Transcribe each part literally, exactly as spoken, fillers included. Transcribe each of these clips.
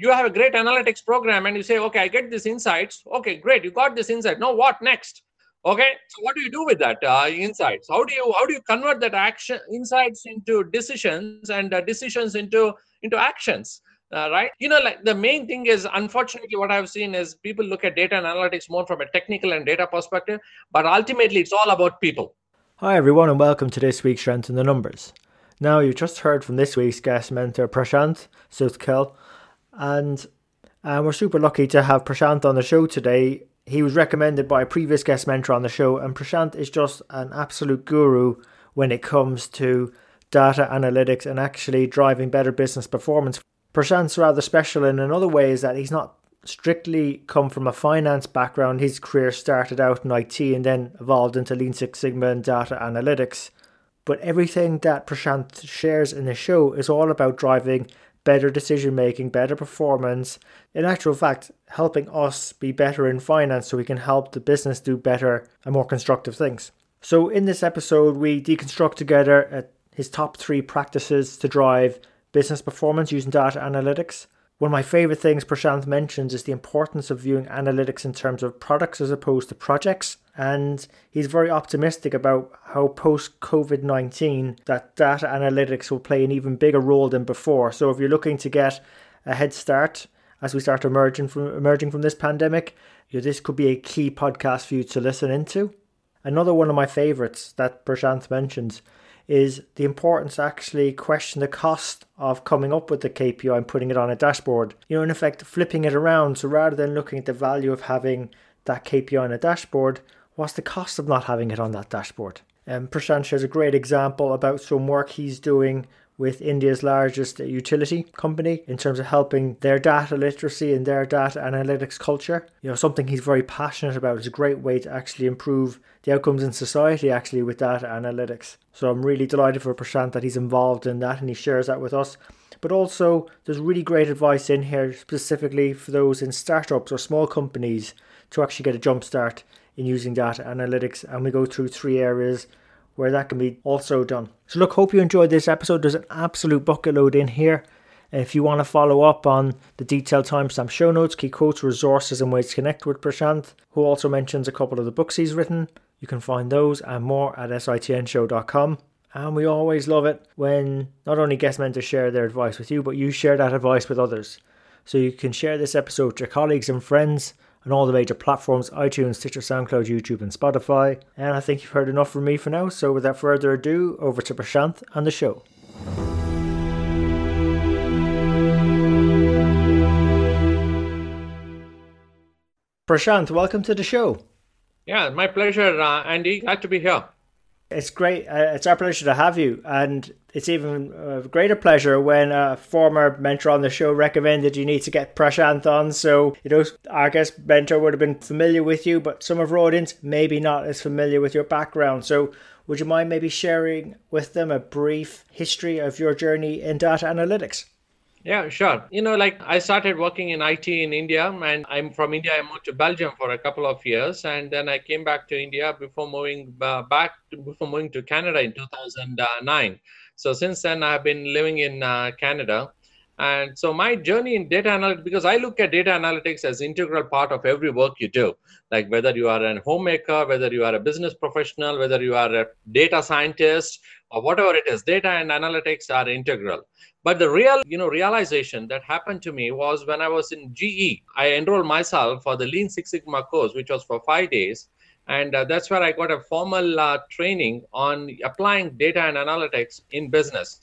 You have a great analytics program and you say, okay, I get these insights. Okay, great. You got this insight. Now what next? Okay. So what do you do with that uh, insights? How do you, how do you convert that action insights into decisions and uh, decisions into, into actions? Uh, right. You know, like the main thing is, unfortunately, what I've seen is people look at data and analytics more from a technical and data perspective, but ultimately it's all about people. Hi everyone, and welcome to this week's Strength in the Numbers. Now you just heard from this week's guest mentor, Prashanth Southekal. And um, we're super lucky to have Prashanth on the show today. He was recommended by a previous guest mentor on the show, and Prashanth is just an absolute guru when it comes to data analytics and actually driving better business performance. Prashanth's rather special in another way is that he's not strictly come from a finance background. His career started out in I T and then evolved into Lean Six Sigma and data analytics. But everything that Prashanth shares in the show is all about driving better decision-making, better performance, in actual fact, helping us be better in finance so we can help the business do better and more constructive things. So in this episode, we deconstruct together uh, his top three practices to drive business performance using data analytics. One of my favorite things Prashanth mentions is the importance of viewing analytics in terms of products as opposed to projects. And he's very optimistic about how post-COVID nineteen that data analytics will play an even bigger role than before. So if you're looking to get a head start as we start emerging from emerging from this pandemic, you know, this could be a key podcast for you to listen into. Another one of my favorites that Prashanth mentions is the importance to actually question the cost of coming up with the K P I and putting it on a dashboard. You know, in effect, flipping it around. So rather than looking at the value of having that K P I on a dashboard, what's the cost of not having it on that dashboard? Um, Prashanth shares a great example about some work he's doing with India's largest utility company in terms of helping their data literacy and their data analytics culture. You know, something he's very passionate about. It's a great way to actually improve the outcomes in society actually with data analytics. So I'm really delighted for Prashanth that he's involved in that and he shares that with us. But also there's really great advice in here specifically for those in startups or small companies to actually get a jump start in using data analytics, and we go through three areas where that can be also done. So look, hope you enjoyed this episode. There's an absolute bucket load in here. If you want to follow up on the detailed timestamp show notes, key quotes, resources and ways to connect with Prashanth, who also mentions a couple of the books he's written, you can find those and more at S I T N show dot com. And we always love it when not only guest mentors share their advice with you, but you share that advice with others. So you can share this episode to your colleagues and friends on all the major platforms, iTunes, Stitcher, SoundCloud, YouTube and Spotify. And I think you've heard enough from me for now. So without further ado, over to Prashanth and the show. Prashanth, welcome to the show. Yeah, my pleasure, uh, Andy. Glad to be here. It's great. Uh, it's our pleasure to have you. And it's even a greater pleasure when a former mentor on the show recommended you need to get Prashanth on. So, you know, our guest mentor would have been familiar with you, but some of our audience maybe not as familiar with your background. So would you mind maybe sharing with them a brief history of your journey in data analytics? Yeah, sure. You know, like I started working in I T in India, and I'm from India. I moved to Belgium for a couple of years, and then I came back to India before moving uh, back to, before moving to Canada in two thousand nine. So since then, I've been living in uh, Canada. And so my journey in data analytics, because I look at data analytics as integral part of every work you do, like whether you are a homemaker, whether you are a business professional, whether you are a data scientist or whatever it is, data and analytics are integral. But the real, you know, realization that happened to me was when I was in G E, I enrolled myself for the Lean Six Sigma course, which was for five days. And uh, that's where I got a formal uh, training on applying data and analytics in business.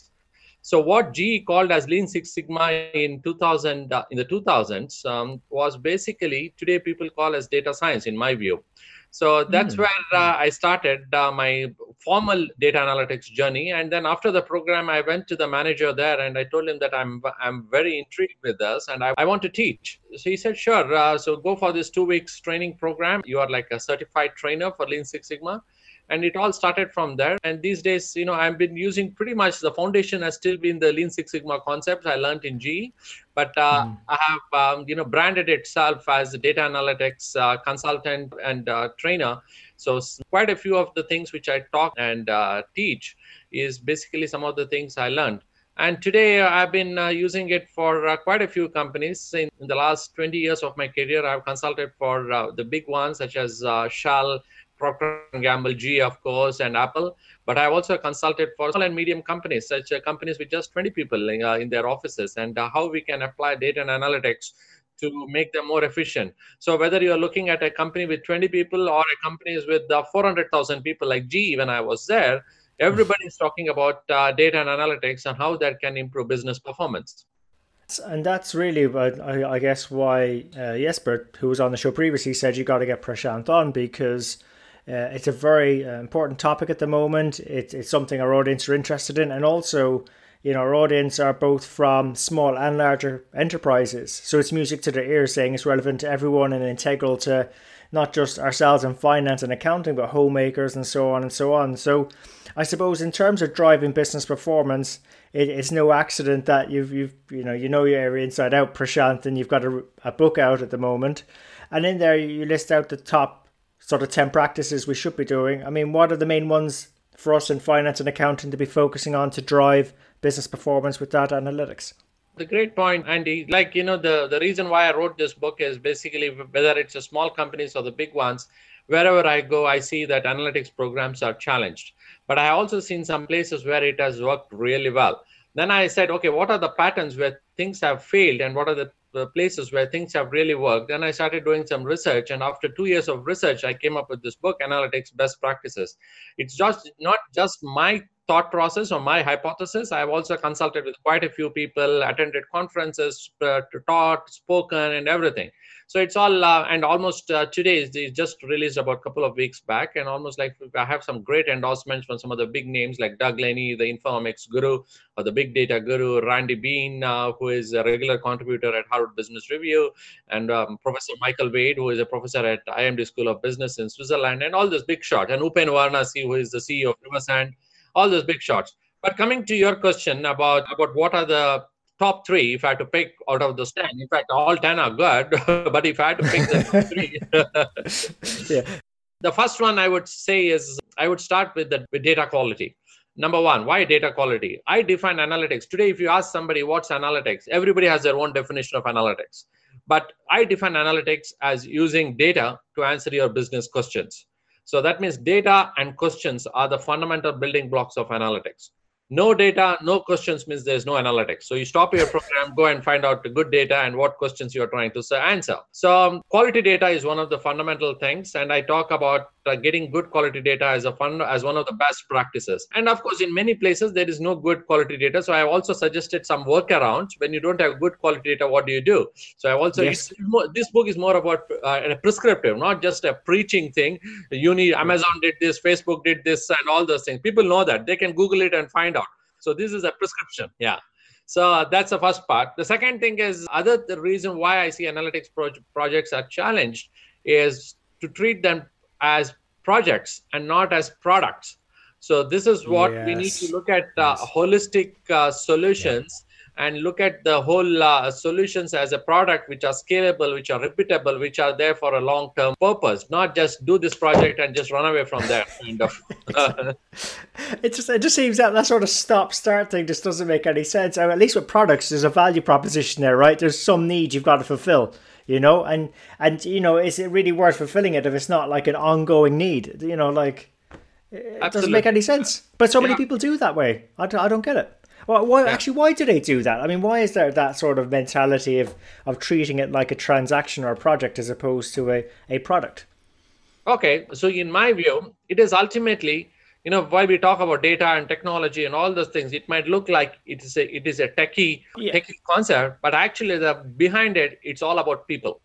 So what G E called as Lean Six Sigma in two thousand, uh, in the two thousands um, was basically today people call as data science, in my view. So that's mm. where uh, I started uh, my formal data analytics journey. And then after the program, I went to the manager there and I told him that I'm I'm very intrigued with this and I, I want to teach. So he said, sure. Uh, so go for this two weeks training program. You are like a certified trainer for Lean Six Sigma. And it all started from there. And these days, you know, I've been using pretty much the foundation has still been the Lean Six Sigma concepts I learned in G E. But uh, mm. I have, um, you know, branded itself as a data analytics uh, consultant and uh, trainer. So quite a few of the things which I talk and uh, teach is basically some of the things I learned. And today I've been uh, using it for uh, quite a few companies. In, in the last twenty years of my career, I've consulted for uh, the big ones such as uh, Shell, Procter and Gamble, G E, of course, and Apple. But I've also consulted for small and medium companies, such as companies with just twenty people in, uh, in their offices, and uh, how we can apply data and analytics to make them more efficient. So whether you're looking at a company with twenty people or a company with uh, four hundred thousand people like G E, when I was there, everybody is talking about uh, data and analytics and how that can improve business performance. And that's really, I, I guess, why uh, Jesper, who was on the show previously, said you got to get Prashanth on, because Uh, it's a very uh, important topic at the moment. It, it's something our audience are interested in. And also, you know, our audience are both from small and larger enterprises. So it's music to their ears saying it's relevant to everyone and integral to not just ourselves in finance and accounting, but homemakers and so on and so on. So I suppose in terms of driving business performance, it, it's no accident that you've, you've you know, you know your area inside out, Prashanth, and you've got a, a book out at the moment. And in there, you list out the top sort of ten practices we should be doing. I mean, what are the main ones for us in finance and accounting to be focusing on to drive business performance with data analytics? The great point, Andy. Like, you know, the, the reason why I wrote this book is basically whether it's the small companies or the big ones, wherever I go, I see that analytics programs are challenged. But I also seen some places where it has worked really well. Then I said, okay, what are the patterns where things have failed and what are the the places where things have really worked? And I started doing some research, and after two years of research, I came up with this book, Analytics Best Practices. It's just not just my thought process or my hypothesis. I've also consulted with quite a few people, attended conferences, uh, taught, spoken, and everything. So it's all, uh, and almost uh, today is just released about a couple of weeks back, and almost like I have some great endorsements from some of the big names like Doug Laney, the Informix guru, or the big data guru, Randy Bean, uh, who is a regular contributor at Harvard Business Review, and um, Professor Michael Wade, who is a professor at I M D School of Business in Switzerland, and all those big shots, and Upen Varanasi, who is the C E O of Riversand, all those big shots. But coming to your question about, about what are the top three, if I had to pick out of those ten, in fact, all ten are good, but if I had to pick the top three, yeah. The first one I would say is, I would start with the with data quality. Number one, why data quality? I define analytics. Today, if you ask somebody what's analytics, everybody has their own definition of analytics. But I define analytics as using data to answer your business questions. So that means data and questions are the fundamental building blocks of analytics. No data, no questions means there's no analytics. So you stop your program, go and find out the good data and what questions you're trying to answer. So um, quality data is one of the fundamental things. And I talk about uh, getting good quality data as a fund, as one of the best practices. And of course, in many places, there is no good quality data. So I also suggested some workarounds. When you don't have good quality data, what do you do? So I also, yes. This book is more about uh, a prescriptive, not just a preaching thing. You need, Amazon did this, Facebook did this, and all those things. People know that. They can Google it and find out. So this is a prescription. Yeah. So that's the first part. The second thing is other the reason why I see analytics pro- projects are challenged is to treat them as projects and not as products. So this is what yes. we need to look at uh, yes. holistic uh, solutions yeah. and look at the whole uh, solutions as a product, which are scalable, which are repeatable, which are there for a long-term purpose, not just do this project and just run away from that kind of. It just it just seems that that sort of stop-start thing just doesn't make any sense. I mean, at least with products, there's a value proposition there, right? There's some need you've got to fulfill, you know? And, and you know, is it really worth fulfilling it if it's not like an ongoing need? You know, like, it Absolutely. Doesn't make any sense. But so many yeah. people do it that way. I, I don't get it. Well, why, yeah. Actually, why do they do that? I mean, why is there that sort of mentality of, of treating it like a transaction or a project as opposed to a, a product? Okay, so in my view, it is ultimately... You know, while we talk about data and technology and all those things, it might look like it is a, it is a techie, yeah. techie concept, but actually the, behind it, it's all about people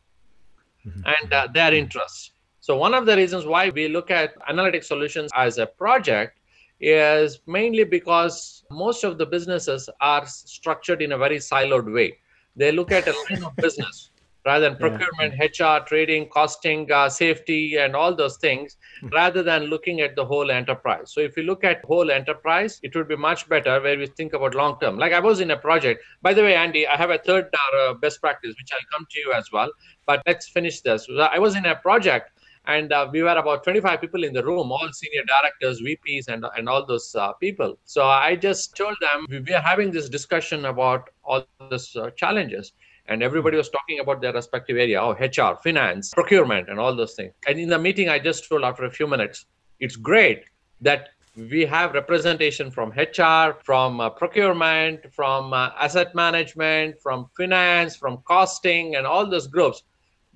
mm-hmm. and uh, their interests. So one of the reasons why we look at analytic solutions as a project is mainly because most of the businesses are structured in a very siloed way. They look at a line of business rather than procurement, yeah. H R, trading, costing, uh, safety, and all those things, rather than looking at the whole enterprise. So if you look at whole enterprise, it would be much better where we think about long term. Like I was in a project, by the way, Andy, I have a third uh, best practice, which I'll come to you as well, but let's finish this. I was in a project and uh, we were about twenty-five people in the room, all senior directors, V Ps, and, and all those uh, people. So I just told them, we are having this discussion about all these uh, challenges. And everybody was talking about their respective area, oh, H R, finance, procurement, and all those things. And in the meeting, I just told after a few minutes, it's great that we have representation from H R, from uh, procurement, from uh, asset management, from finance, from costing, and all those groups.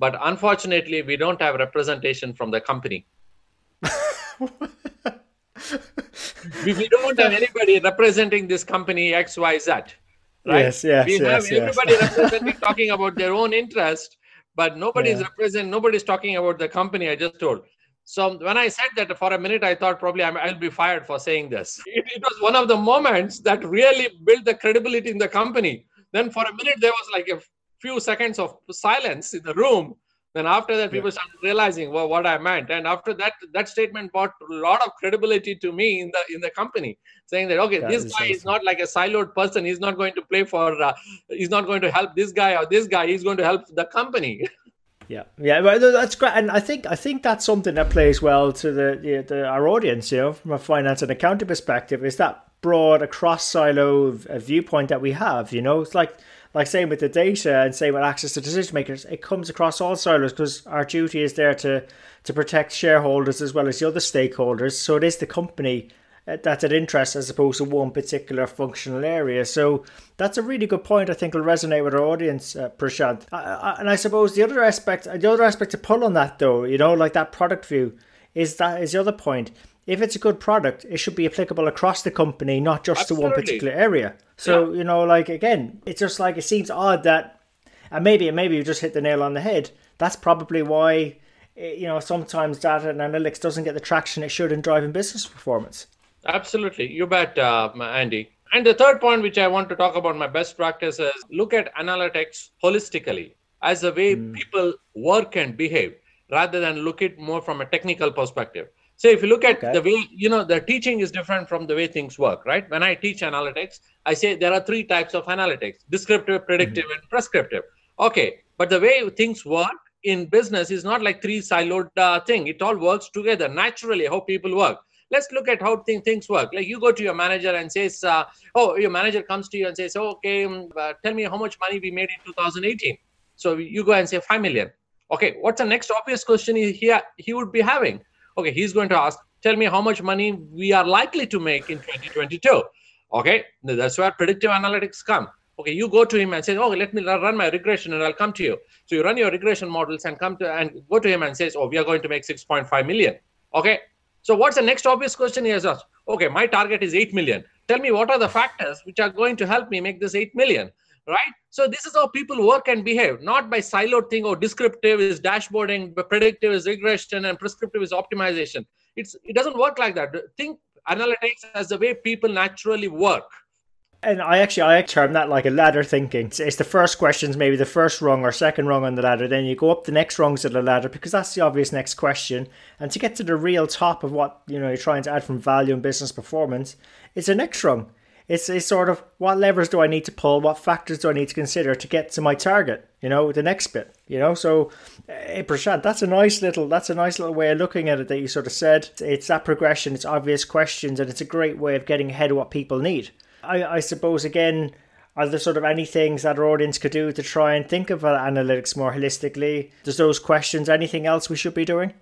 But unfortunately, we don't have representation from the company. we, we don't have anybody representing this company X Y Z. Right? Yes, yes, we yes, have yes, everybody yes. representing talking about their own interest, but nobody's yeah. represent. Nobody's talking about the company I just told. So when I said that for a minute, I thought probably I'm, I'll be fired for saying this. It, it was one of the moments that really built the credibility in the company. Then for a minute, there was like a few seconds of silence in the room. Then after that, people yeah. started realizing well, what I meant. And after that, that statement brought a lot of credibility to me in the in the company, saying that, okay, that this is guy awesome. Is not like a siloed person. He's not going to play for, uh, he's not going to help this guy or this guy. He's going to help the company. Yeah, yeah, that's great. And I think I think that's something that plays well to the, you know, the our audience, you know, from a finance and accounting perspective, is that broad across silo viewpoint that we have, you know, it's like, Like saying with the data and saying with access to decision makers, it comes across all silos because our duty is there to, to protect shareholders as well as the other stakeholders. So it is the company that's at interest as opposed to one particular functional area. So that's a really good point. I think will resonate with our audience, uh, Prashanth. I, I, and I suppose the other aspect, the other aspect to pull on that though, you know, like that product view, is that is the other point. If it's a good product, it should be applicable across the company, not just Absolutely. To one particular area. So, yeah. you know, like, again, it's just like, it seems odd that, and maybe, maybe you just hit the nail on the head. That's probably why, you know, sometimes data and analytics doesn't get the traction it should in driving business performance. Absolutely. You bet, uh, Andy. And the third point, which I want to talk about my best practice is look at analytics holistically as the way mm. people work and behave rather than look at more from a technical perspective. So if you look at okay. the way, you know, the teaching is different from the way things work, right? When I teach analytics, I say there are three types of analytics, descriptive, predictive, mm-hmm. and prescriptive. Okay, but the way things work in business is not like three siloed uh, thing. It all works together naturally, how people work. Let's look at how th- things work. Like you go to your manager and says, uh, oh, your manager comes to you and says, oh, okay, um, uh, tell me how much money we made in two thousand eighteen. So you go and say five million. Okay, what's the next obvious question he, he, he would be having? Okay, he's going to ask, tell me how much money we are likely to make in twenty twenty-two. Okay, that's where predictive analytics come. Okay, you go to him and say, oh, let me run my regression and I'll come to you. So you run your regression models and come to and go to him and says, oh, we are going to make six point five million. Okay, so what's the next obvious question he has asked? Okay, my target is eight million. Tell me what are the factors which are going to help me make this eight million. Right? So this is how people work and behave, not by siloed thing or descriptive is dashboarding, but predictive is regression and prescriptive is optimization. It's It doesn't work like that. Think analytics as the way people naturally work. And I actually, I term that like a ladder thinking. It's, it's the first question's maybe the first rung or second rung on the ladder. Then you go up the next rungs of the ladder because that's the obvious next question. And to get to the real top of what, you know, you're trying to add from value and business performance, it's the next rung. It's, it's sort of what levers do I need to pull? What factors do I need to consider to get to my target? You know, the next bit. You know, so hey, Prashanth, that's a nice little that's a nice little way of looking at it that you sort of said. It's that progression. It's obvious questions, and it's a great way of getting ahead of what people need. I, I suppose again, are there sort of any things that our audience could do to try and think of analytics more holistically? Does those questions? Anything else we should be doing?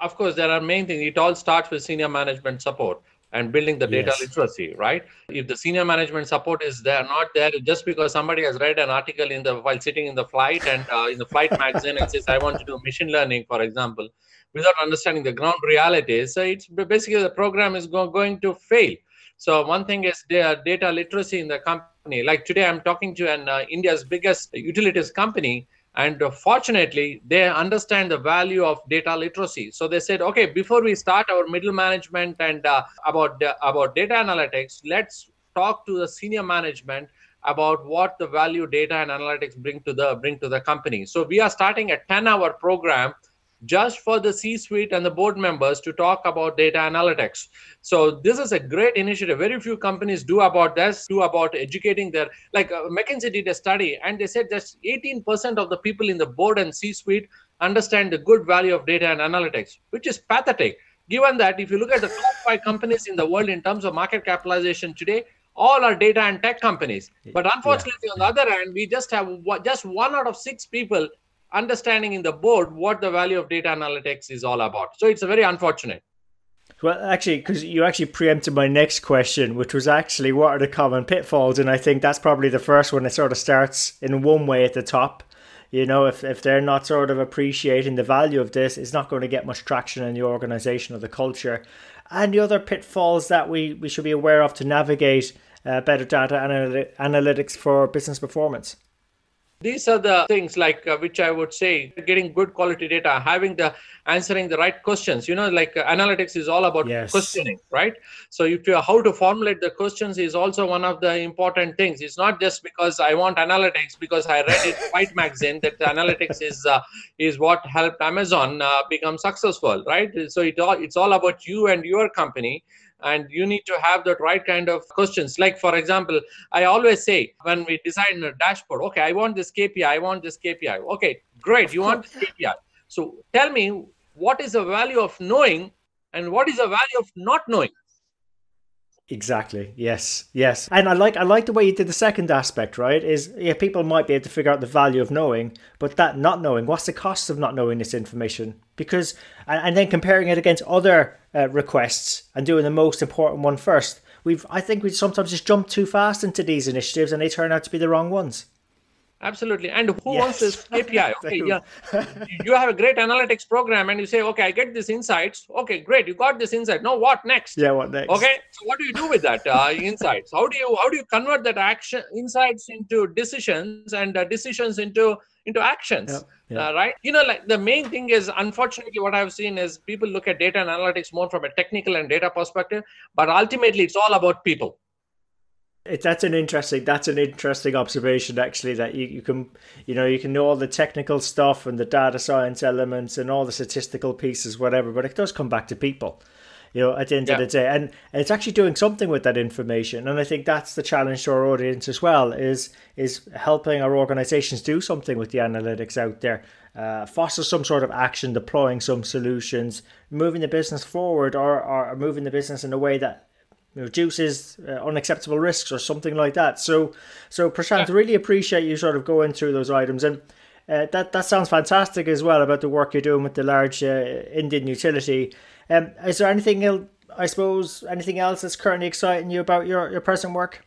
Of course, there are main things. It all starts with senior management support and building the data yes. literacy, right? If the senior management support is there, not there, just because somebody has read an article in the while sitting in the flight and uh, in the flight magazine and says, I want to do machine learning, for example, without understanding the ground realities. So it's basically the program is go- going to fail. So one thing is data literacy in the company. Like today, I'm talking to an uh, India's biggest utilities company And fortunately, they understand the value of data literacy. So they said, okay, before we start our middle management and uh, about, uh, about data analytics, let's talk to the senior management about what the value data and analytics bring to the bring to the company. So we are starting a ten-hour program just for the C-suite and the board members to talk about data analytics. So this is a great initiative. Very few companies do about this, do about educating their, like uh, McKinsey did a study, and they said just eighteen percent of the people in the board and C-suite understand the good value of data and analytics, which is pathetic. Given that if you look at the top five companies in the world in terms of market capitalization today, all are data and tech companies. But unfortunately, yeah. on the other hand, we just have just one out of six people understanding in the board what the value of data analytics is all about. So it's a very unfortunate. Well, actually, because you actually preempted my next question, which was actually what are the common pitfalls? And I think that's probably the first one that sort of starts in one way at the top. You know, if, if they're not sort of appreciating the value of this, it's not going to get much traction in the organization or the culture. And the other pitfalls that we, we should be aware of to navigate uh, better data analy- analytics for business performance. These are the things like uh, which I would say getting good quality data, having the answering the right questions. You know, like uh, analytics is all about yes. questioning, right? So if you how to formulate the questions is also one of the important things. It's not just because I want analytics because I read it White magazine that analytics is uh, is what helped Amazon uh, become successful, right? So it all it's all about you and your company. And you need to have the right kind of questions. Like, for example, I always say when we design a dashboard, okay, I want this K P I, I want this K P I. Okay, great, you want this K P I. So tell me, what is the value of knowing and what is the value of not knowing? Exactly. Yes. Yes. And I like I like the way you did the second aspect, right? Is yeah, people might be able to figure out the value of knowing, but that not knowing, what's the cost of not knowing this information? Because and, and then comparing it against other uh, requests and doing the most important one first. We've I think we sometimes just jump too fast into these initiatives and they turn out to be the wrong ones. Absolutely. And who yes. wants this K P I? Okay, yeah. You have a great analytics program and you say, okay, I get these insights. Okay, great. You got this insight. Now what next? Yeah, what next? Okay. So what do you do with that uh, insights? How do you how do you convert that action insights into decisions and uh, decisions into into actions? Yep. Yep. Uh, right? You know, like the main thing is, unfortunately, what I've seen is people look at data and analytics more from a technical and data perspective, but ultimately it's all about people. It, that's an interesting that's an interesting observation actually, that you, you can you know you can know all the technical stuff and the data science elements and all the statistical pieces, whatever, but it does come back to people, you know, at the end yeah. of the day, and, and it's actually doing something with that information. And I think that's the challenge to our audience as well, is is helping our organizations do something with the analytics out there, uh, foster some sort of action, deploying some solutions, moving the business forward, or, or moving the business in a way that reduces uh, unacceptable risks or something like that. So, so Prashanth, yeah. really appreciate you sort of going through those items. And uh, that, that sounds fantastic as well about the work you're doing with the large uh, Indian utility. Um, is there anything else, I suppose, anything else that's currently exciting you about your, your present work?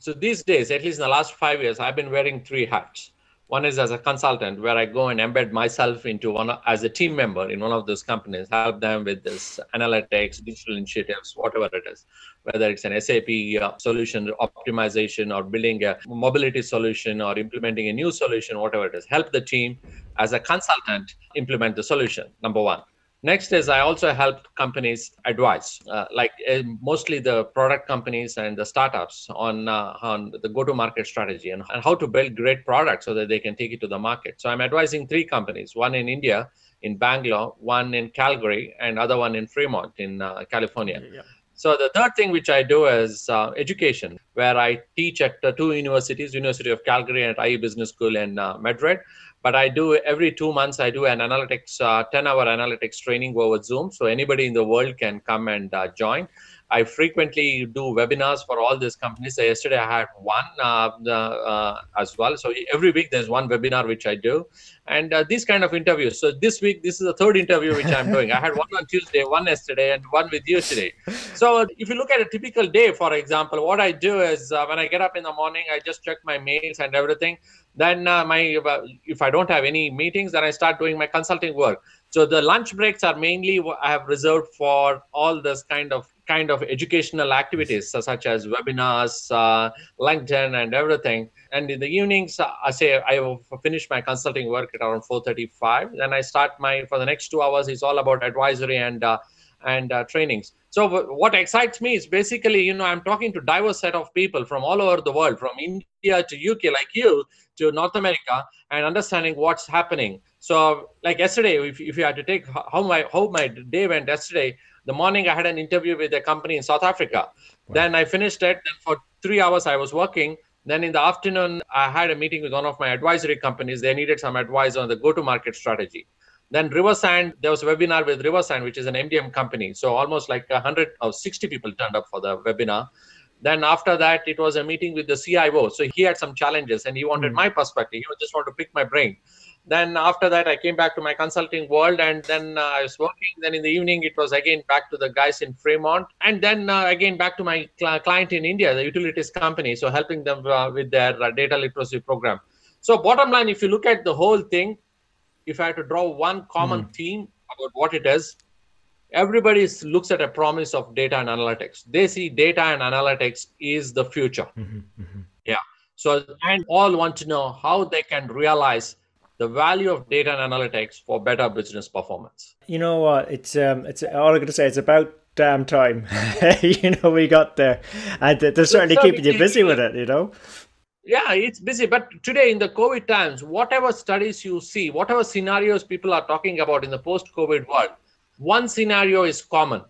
So these days, at least in the last five years, I've been wearing three hats. One is as a consultant, where I go and embed myself into one as a team member in one of those companies, help them with this analytics, digital initiatives, whatever it is, whether it's an S A P uh, solution optimization or building a mobility solution or implementing a new solution, whatever it is, help the team as a consultant implement the solution, number one. Next is I also help companies advise, uh, like uh, mostly the product companies and the startups on uh, on the go-to-market strategy and, and how to build great products so that they can take it to the market. So I'm advising three companies, one in India, in Bangalore, one in Calgary, and other one in Fremont in uh, California. Yeah. So the third thing which I do is uh, education, where I teach at uh, two universities, University of Calgary and I E Business School in uh, Madrid. But I do every two months, I do an analytics, uh, ten-hour analytics training over Zoom. So anybody in the world can come and uh, join. I frequently do webinars for all these companies. So yesterday, I had one uh, uh, as well. So every week, there's one webinar which I do. And uh, these kind of interviews. So this week, this is the third interview which I'm doing. I had one on Tuesday, one yesterday, and one with you today. So if you look at a typical day, for example, what I do is uh, when I get up in the morning, I just check my mails and everything. Then uh, my if I don't have any meetings, then I start doing my consulting work. So the lunch breaks are mainly I have reserved for all this kind of kind of educational activities uh, such as webinars, uh, LinkedIn and everything. And in the evenings, uh, I say I will finish my consulting work at around four thirty-five. Then I start my, for the next two hours, it's all about advisory and uh, and uh, trainings. So w- what excites me is basically, you know, I'm talking to diverse set of people from all over the world, from India to U K, like you, to North America, and understanding what's happening. So like yesterday, if, if you had to take how my how my day went yesterday, the morning I had an interview with a company in South Africa. Wow. Then I finished it. Then for three hours I was working. Then in the afternoon, I had a meeting with one of my advisory companies. They needed some advice on the go-to-market strategy. Then Riversand, there was a webinar with Riversand, which is an M D M company. So almost like one hundred or sixty people turned up for the webinar. Then after that, it was a meeting with the C I O. So he had some challenges and he wanted my perspective. He just wanted to pick my brain. Then after that, I came back to my consulting world and then uh, I was working. Then in the evening, it was again back to the guys in Fremont. And then uh, again back to my cl- client in India, the utilities company. So helping them uh, with their uh, data literacy program. So bottom line, if you look at the whole thing, if I had to draw one common mm. theme about what it is, everybody looks at a promise of data and analytics. They see data and analytics is the future. Mm-hmm, mm-hmm. Yeah. So, and all want to know how they can realize the value of data and analytics for better business performance. You know what? It's, um, it's all I'm going to say, it's about damn time. You know, we got there. And they're certainly so keeping you busy with it, you know. Yeah, it's busy. But today in the COVID times, whatever studies you see, whatever scenarios people are talking about in the post-COVID world, one scenario is common.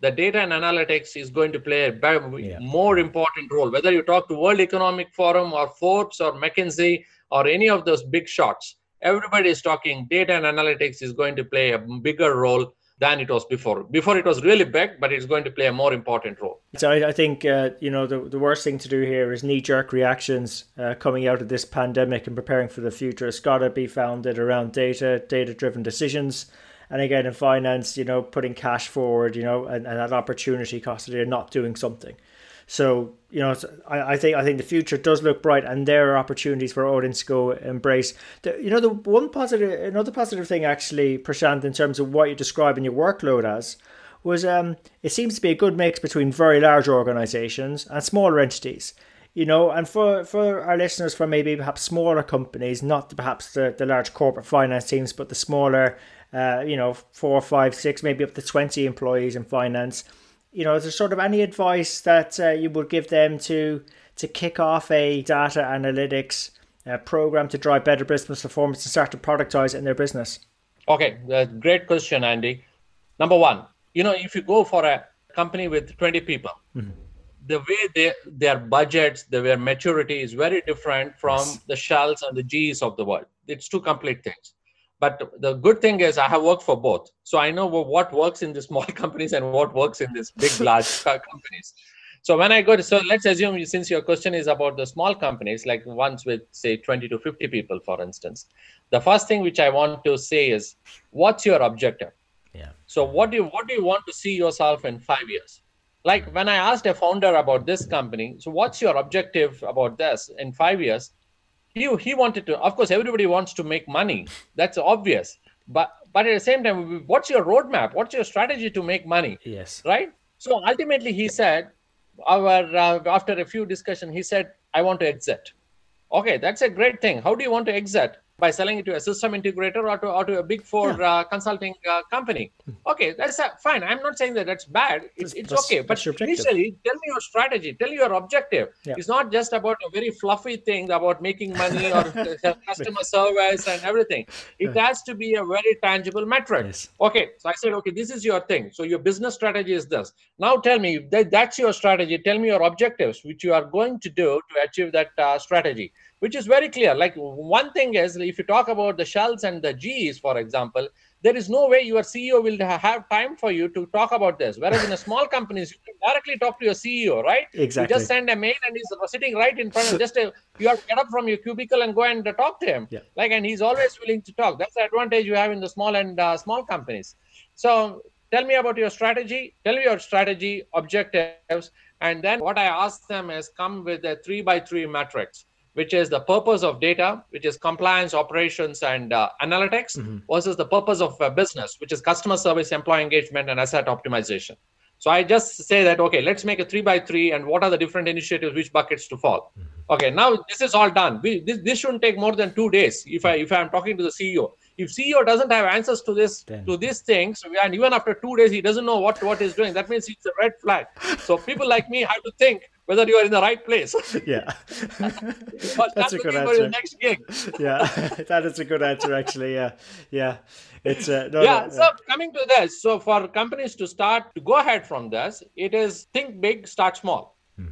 The data and analytics is going to play a very, yeah. more important role. Whether you talk to World Economic Forum or Forbes or McKinsey or any of those big shots, everybody is talking data and analytics is going to play a bigger role than it was before. Before it was really big, but it's going to play a more important role. So I, I think, uh, you know, the, the worst thing to do here is knee-jerk reactions uh, coming out of this pandemic and preparing for the future. It's got to be founded around data, data-driven decisions. And again, in finance, you know, putting cash forward, you know, and, and that opportunity cost of not doing something. So, you know, I, I think I think the future does look bright, and there are opportunities for audience to go embrace. The, you know, the one positive, another positive thing actually, Prashanth, in terms of what you're describing your workload as, was um, it seems to be a good mix between very large organizations and smaller entities. You know, and for, for our listeners, for maybe perhaps smaller companies, not perhaps the, the large corporate finance teams, but the smaller, uh, you know, four, five, six, maybe up to twenty employees in finance. You know, is there sort of any advice that uh, you would give them to to kick off a data analytics uh, program to drive better business performance and start to productize in their business? Okay, uh, great question, Andy. Number one, you know, if you go for a company with twenty people, mm-hmm. the way they, their budgets, their maturity is very different from yes. the Shells and the G Es of the world. It's two complete things. But the good thing is I have worked for both. So I know what works in the small companies and what works in these big, large companies. So when I go to, so let's assume, since your question is about the small companies, like ones with say twenty to fifty people, for instance, the first thing which I want to say is, what's your objective? Yeah. So what do you, what do you want to see yourself in five years? Like when I asked a founder about this company, so what's your objective about this in five years? He, he wanted to, of course, everybody wants to make money. That's obvious. But but at the same time, what's your roadmap? What's your strategy to make money? Yes. Right? So ultimately, he said, our uh, after a few discussions, he said, I want to exit. Okay, that's a great thing. How do you want to exit? By selling it to a system integrator or to, or to a big four yeah. uh, consulting uh, company. Okay, that's a, fine. I'm not saying that that's bad. It's, it's that's, okay. But initially, tell me your strategy. Tell your objective. Yeah. It's not just about a very fluffy thing about making money or customer service and everything. It has to be a very tangible metric. Yes. Okay, so I said, okay, this is your thing. So your business strategy is this. Now tell me, that that's your strategy. Tell me your objectives, which you are going to do to achieve that uh, strategy. Which is very clear. Like one thing is, if you talk about the Shells and the G Es, for example, there is no way your C E O will have time for you to talk about this. Whereas in a small companies, you can directly talk to your C E O, right? Exactly. You just send a mail and he's sitting right in front of just a, you have to get up from your cubicle and go and talk to him. Yeah. Like, and he's always willing to talk. That's the advantage you have in the small and uh, small companies. So tell me about your strategy. Tell me your strategy, objectives. And then what I ask them is come with a three by three matrix, which is the purpose of data, which is compliance, operations, and uh, analytics, mm-hmm. versus the purpose of a business, which is customer service, employee engagement, and asset optimization. So I just say that, okay, let's make a three by three and what are the different initiatives, which buckets to fall. Okay, now this is all done. We, this, this shouldn't take more than two days if, I, if I'm talking to the C E O. If C E O doesn't have answers to this Damn. to these things, and even after two days, he doesn't know what, what he's doing, that means it's a red flag. So people like me have to think whether you are in the right place. Yeah. But that's a good answer. For your next gig. Yeah, that is a good answer, actually. Yeah, yeah. It's uh, no, yeah. No, no. So coming to this, so for companies to start to go ahead from this, it is think big, start small. Hmm.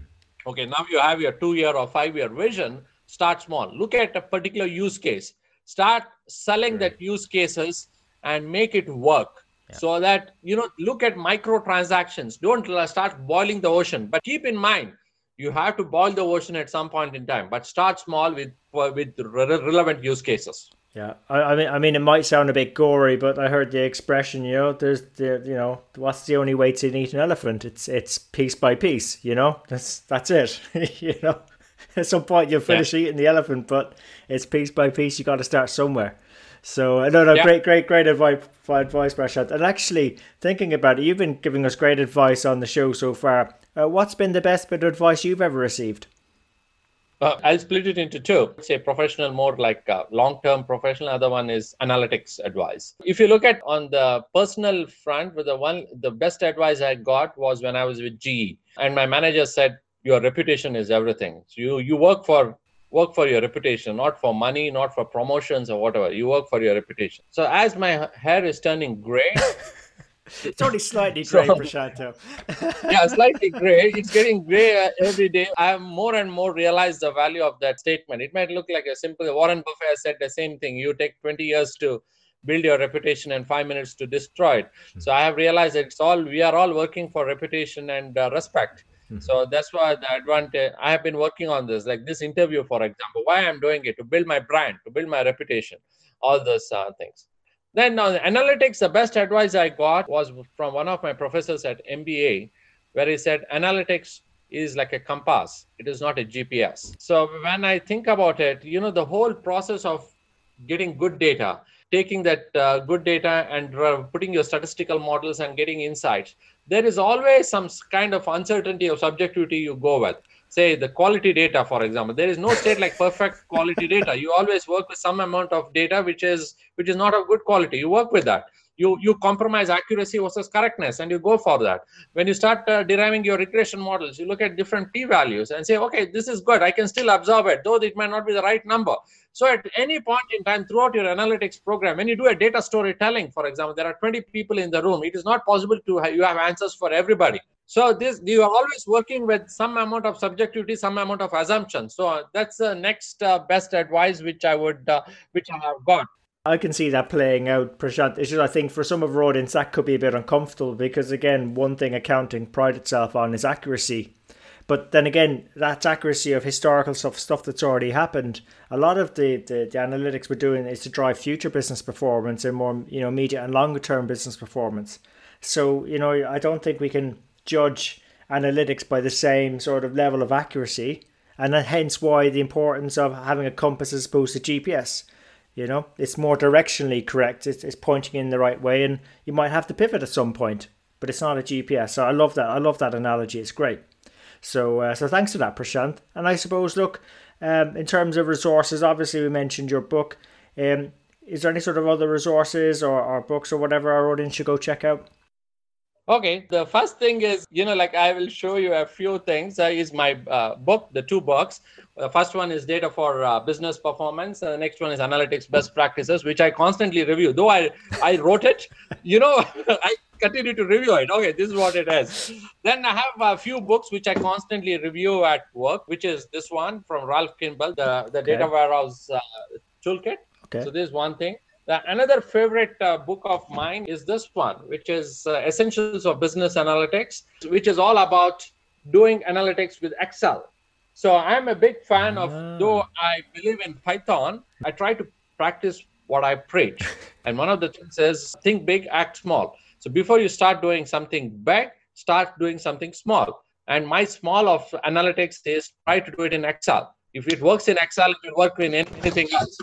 Okay, now you have your two-year or five-year vision. Start small. Look at a particular use case. Start selling right. that use cases and make it work. Yeah. So that, you know, look at micro transactions. Don't start boiling the ocean, but keep in mind you have to boil the ocean at some point in time. But start small with with re- relevant use cases. Yeah, I, I mean, I mean, it might sound a bit gory, but I heard the expression, you know, there's the, you know, what's the only way to eat an elephant? It's it's piece by piece, you know. That's that's it, you know. At some point you'll finish yeah. eating the elephant, but it's piece by piece. You got to start somewhere. So no, no, yeah. great, great, great advice, advice, Prashanth. And actually, thinking about it, you've been giving us great advice on the show so far. Uh, what's been the best bit of advice you've ever received? Uh, I'll split it into two. Say professional, more like uh, long-term professional. Other one is analytics advice. If you look at on the personal front, with the one, the best advice I got was when I was with G E, and my manager said, "Your reputation is everything. So you you work for." Work for your reputation, not for money, not for promotions or whatever. You work for your reputation. So as my hair is turning gray. It's only slightly gray, so, Prashanth. Yeah, slightly gray. It's getting gray every day. I more and more realize the value of that statement. It might look like a simple, Warren Buffett said the same thing. You take twenty years to build your reputation and five minutes to destroy it. Mm-hmm. So I have realized that it's all, we are all working for reputation and uh, respect. Mm-hmm. So that's why the advantage, I have been working on this, like this interview, for example, why I'm doing it, to build my brand, to build my reputation, all those uh, things. Then on analytics, the best advice I got was from one of my professors at M B A, where he said, analytics is like a compass. It is not a G P S. So when I think about it, you know, the whole process of getting good data, taking that uh, good data and uh, putting your statistical models and getting insights, there is always some kind of uncertainty or subjectivity you go with. Say the quality data, for example, there is no state like perfect quality data. You always work with some amount of data which is which is not of good quality. You work with that. You you compromise accuracy versus correctness and you go for that. When you start uh, deriving your regression models, you look at different p-values and say, okay, this is good. I can still absorb it, though it might not be the right number. So at any point in time throughout your analytics program, when you do a data storytelling, for example, there are twenty people in the room. It is not possible to have, you have answers for everybody. So this you are always working with some amount of subjectivity, some amount of assumption. So that's the next uh, best advice which I would, uh, which I have got. I can see that playing out, Prashanth. It's just, I think for some of our audience, that could be a bit uncomfortable because, again, one thing accounting prides itself on is accuracy. But then again, that's accuracy of historical stuff, stuff that's already happened. A lot of the, the, the analytics we're doing is to drive future business performance and more, you know, immediate and longer term business performance. So, you know, I don't think we can judge analytics by the same sort of level of accuracy. And that hence why the importance of having a compass as opposed to G P S. You know, it's more directionally correct. It's, it's pointing in the right way, and you might have to pivot at some point, but it's not a G P S. So I love that. I love that analogy. It's great. So uh, so thanks for that, Prashanth. And I suppose, look, um, in terms of resources, obviously we mentioned your book. Um, is there any sort of other resources or, or books or whatever our audience should go check out? Okay, the first thing is, you know, like I will show you a few things. Uh, is my uh, book, the two books. The first one is Data for uh, Business Performance. And the next one is Analytics Best Practices, which I constantly review. Though I, I wrote it, you know, I continue to review it. Okay, this is what it is. Then I have a few books which I constantly review at work, which is this one from Ralph Kimball, the, the okay. Data Warehouse uh, Toolkit. Okay. So this is one thing. Another favorite uh, book of mine is this one, which is uh, Essentials of Business Analytics, which is all about doing analytics with Excel. So I'm a big fan of, ah. though I believe in Python, I try to practice what I preach. And one of the things is think big, act small. So before you start doing something big, start doing something small. And my small of analytics is try to do it in Excel. If it works in Excel, it will work in anything else.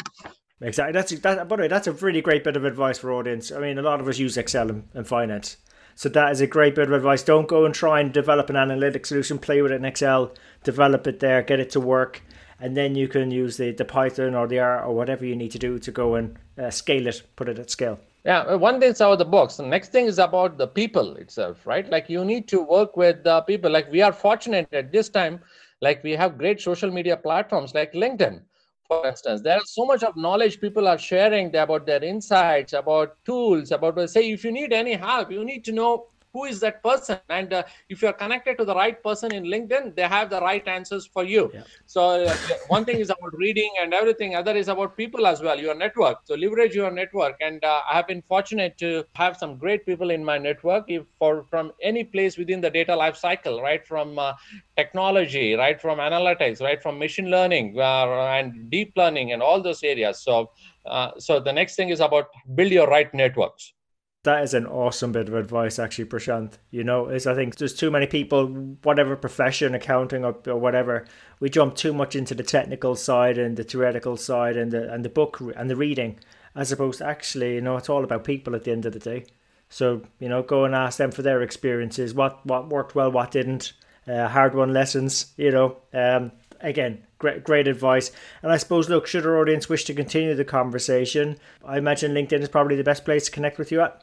Exactly. That's that. By the way, that's a really great bit of advice for audience. I mean, a lot of us use Excel in, in finance, So that is a great bit of advice. Don't go and try and develop an analytic solution. Play with it in Excel, develop it there, get it to work, and then you can use the, the Python or the R or whatever you need to do to go and uh, scale it, put it at scale. Yeah, one thing is about the books. The next thing is about the people itself, right? Like you need to work with the people. Like we are fortunate at this time, like we have great social media platforms like LinkedIn, for instance. There is so much of knowledge people are sharing about their insights, about tools, about say if you need any help, you need to know who is that person. And uh, if you're connected to the right person in LinkedIn, they have the right answers for you. Yeah. So uh, one thing is about reading and everything. Other is about people as well, your network. So leverage your network. And uh, I have been fortunate to have some great people in my network if for, from any place within the data lifecycle, right? From uh, technology, right? From analytics, right? From machine learning uh, and deep learning and all those areas. So, uh, so the next thing is about build your right networks. That is an awesome bit of advice, actually, Prashanth. You know, is I think there's too many people, whatever profession, accounting or, or whatever, we jump too much into the technical side and the theoretical side and the and the book and the reading, as opposed to actually, you know, it's all about people at the end of the day. So, you know, go and ask them for their experiences, what what worked well, what didn't, uh, hard-won lessons, you know. Um, again, great great advice. And I suppose, look, should our audience wish to continue the conversation, I imagine LinkedIn is probably the best place to connect with you at.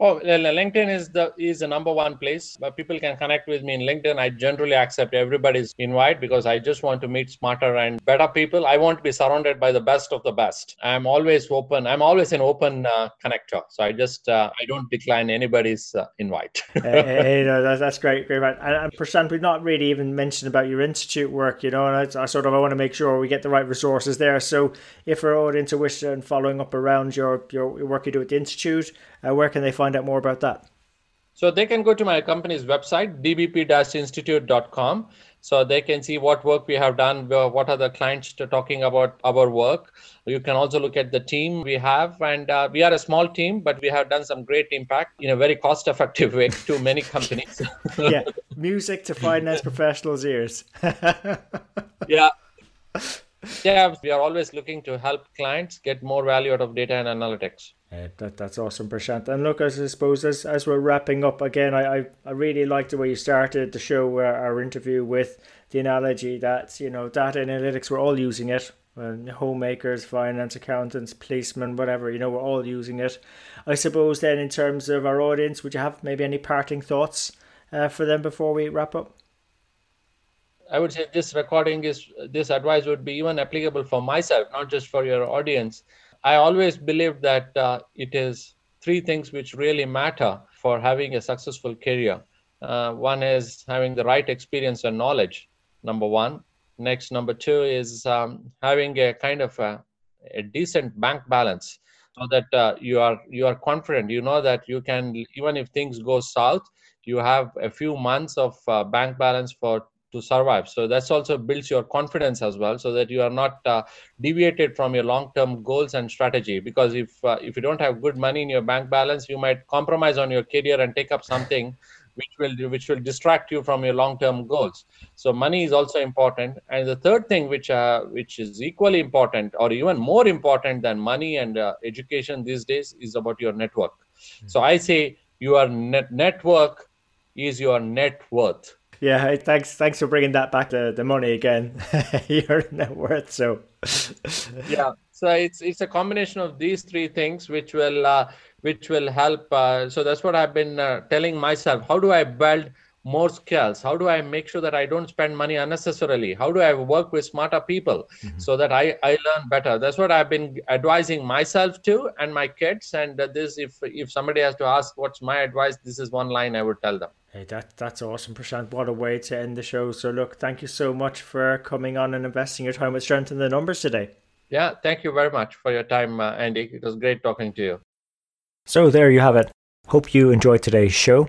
Oh, LinkedIn is the is the number one place. But people can connect with me in LinkedIn. I generally accept everybody's invite because I just want to meet smarter and better people. I want to be surrounded by the best of the best. I'm always open. I'm always an open uh, connector. So I just, uh, I don't decline anybody's uh, invite. uh, hey, no, that's, that's great. Great. And, and Prashanth, we've not really even mentioned about your institute work, you know, and I, I sort of, I want to make sure we get the right resources there. So if our audience are wishing and following up around your, your work you do at the institute, uh, where can they find out more about that? So they can go to my company's website, d b p dash institute dot com. So they can see what work we have done, what are the clients talking about our work. You can also look at the team we have. And uh, we are a small team, but we have done some great impact in a very cost-effective way to many companies. Yeah, music to finance professionals' ears. Yeah. Yeah, we are always looking to help clients get more value out of data and analytics. Uh, that, that's awesome, Prashanth. And look, as I suppose as, as we're wrapping up again, I, I, I really liked the way you started the show, uh, our interview, with the analogy that, you know, data analytics, we're all using it. And homemakers, finance accountants, policemen, whatever, you know, we're all using it. I suppose then in terms of our audience, would you have maybe any parting thoughts uh, for them before we wrap up? I would say this recording is, this advice would be even applicable for myself, not just for your audience. I always believe that uh, it is three things which really matter for having a successful career. Uh, one is having the right experience and knowledge, number one. Next, number two is um, having a kind of a, a decent bank balance so that uh, you are you are confident. You know that you can, even if things go south, you have a few months of uh, bank balance for to survive. So that's also builds your confidence as well, so that you are not uh, deviated from your long-term goals and strategy. Because if uh, if you don't have good money in your bank balance, you might compromise on your career and take up something which will which will distract you from your long-term goals. So money is also important. And the third thing, which uh, which is equally important, or even more important than money and uh, education these days, is about your network. Mm-hmm. So I say your net- network is your net worth. Yeah, thanks Thanks for bringing that back to the money again, your net worth. So yeah, so it's it's a combination of these three things which will uh, which will help. Uh, so that's what I've been uh, telling myself. How do I build more skills? How do I make sure that I don't spend money unnecessarily? How do I work with smarter people mm-hmm. so that I, I learn better? That's what I've been advising myself to and my kids. And this, if if somebody has to ask what's my advice, this is one line I would tell them. Hey, that that's awesome, Prashanth. What a way to end the show. So look, thank you so much for coming on and investing your time with Strength in the Numbers today. Yeah, thank you very much for your time, uh, Andy. It was great talking to you. So there you have it. Hope you enjoyed today's show.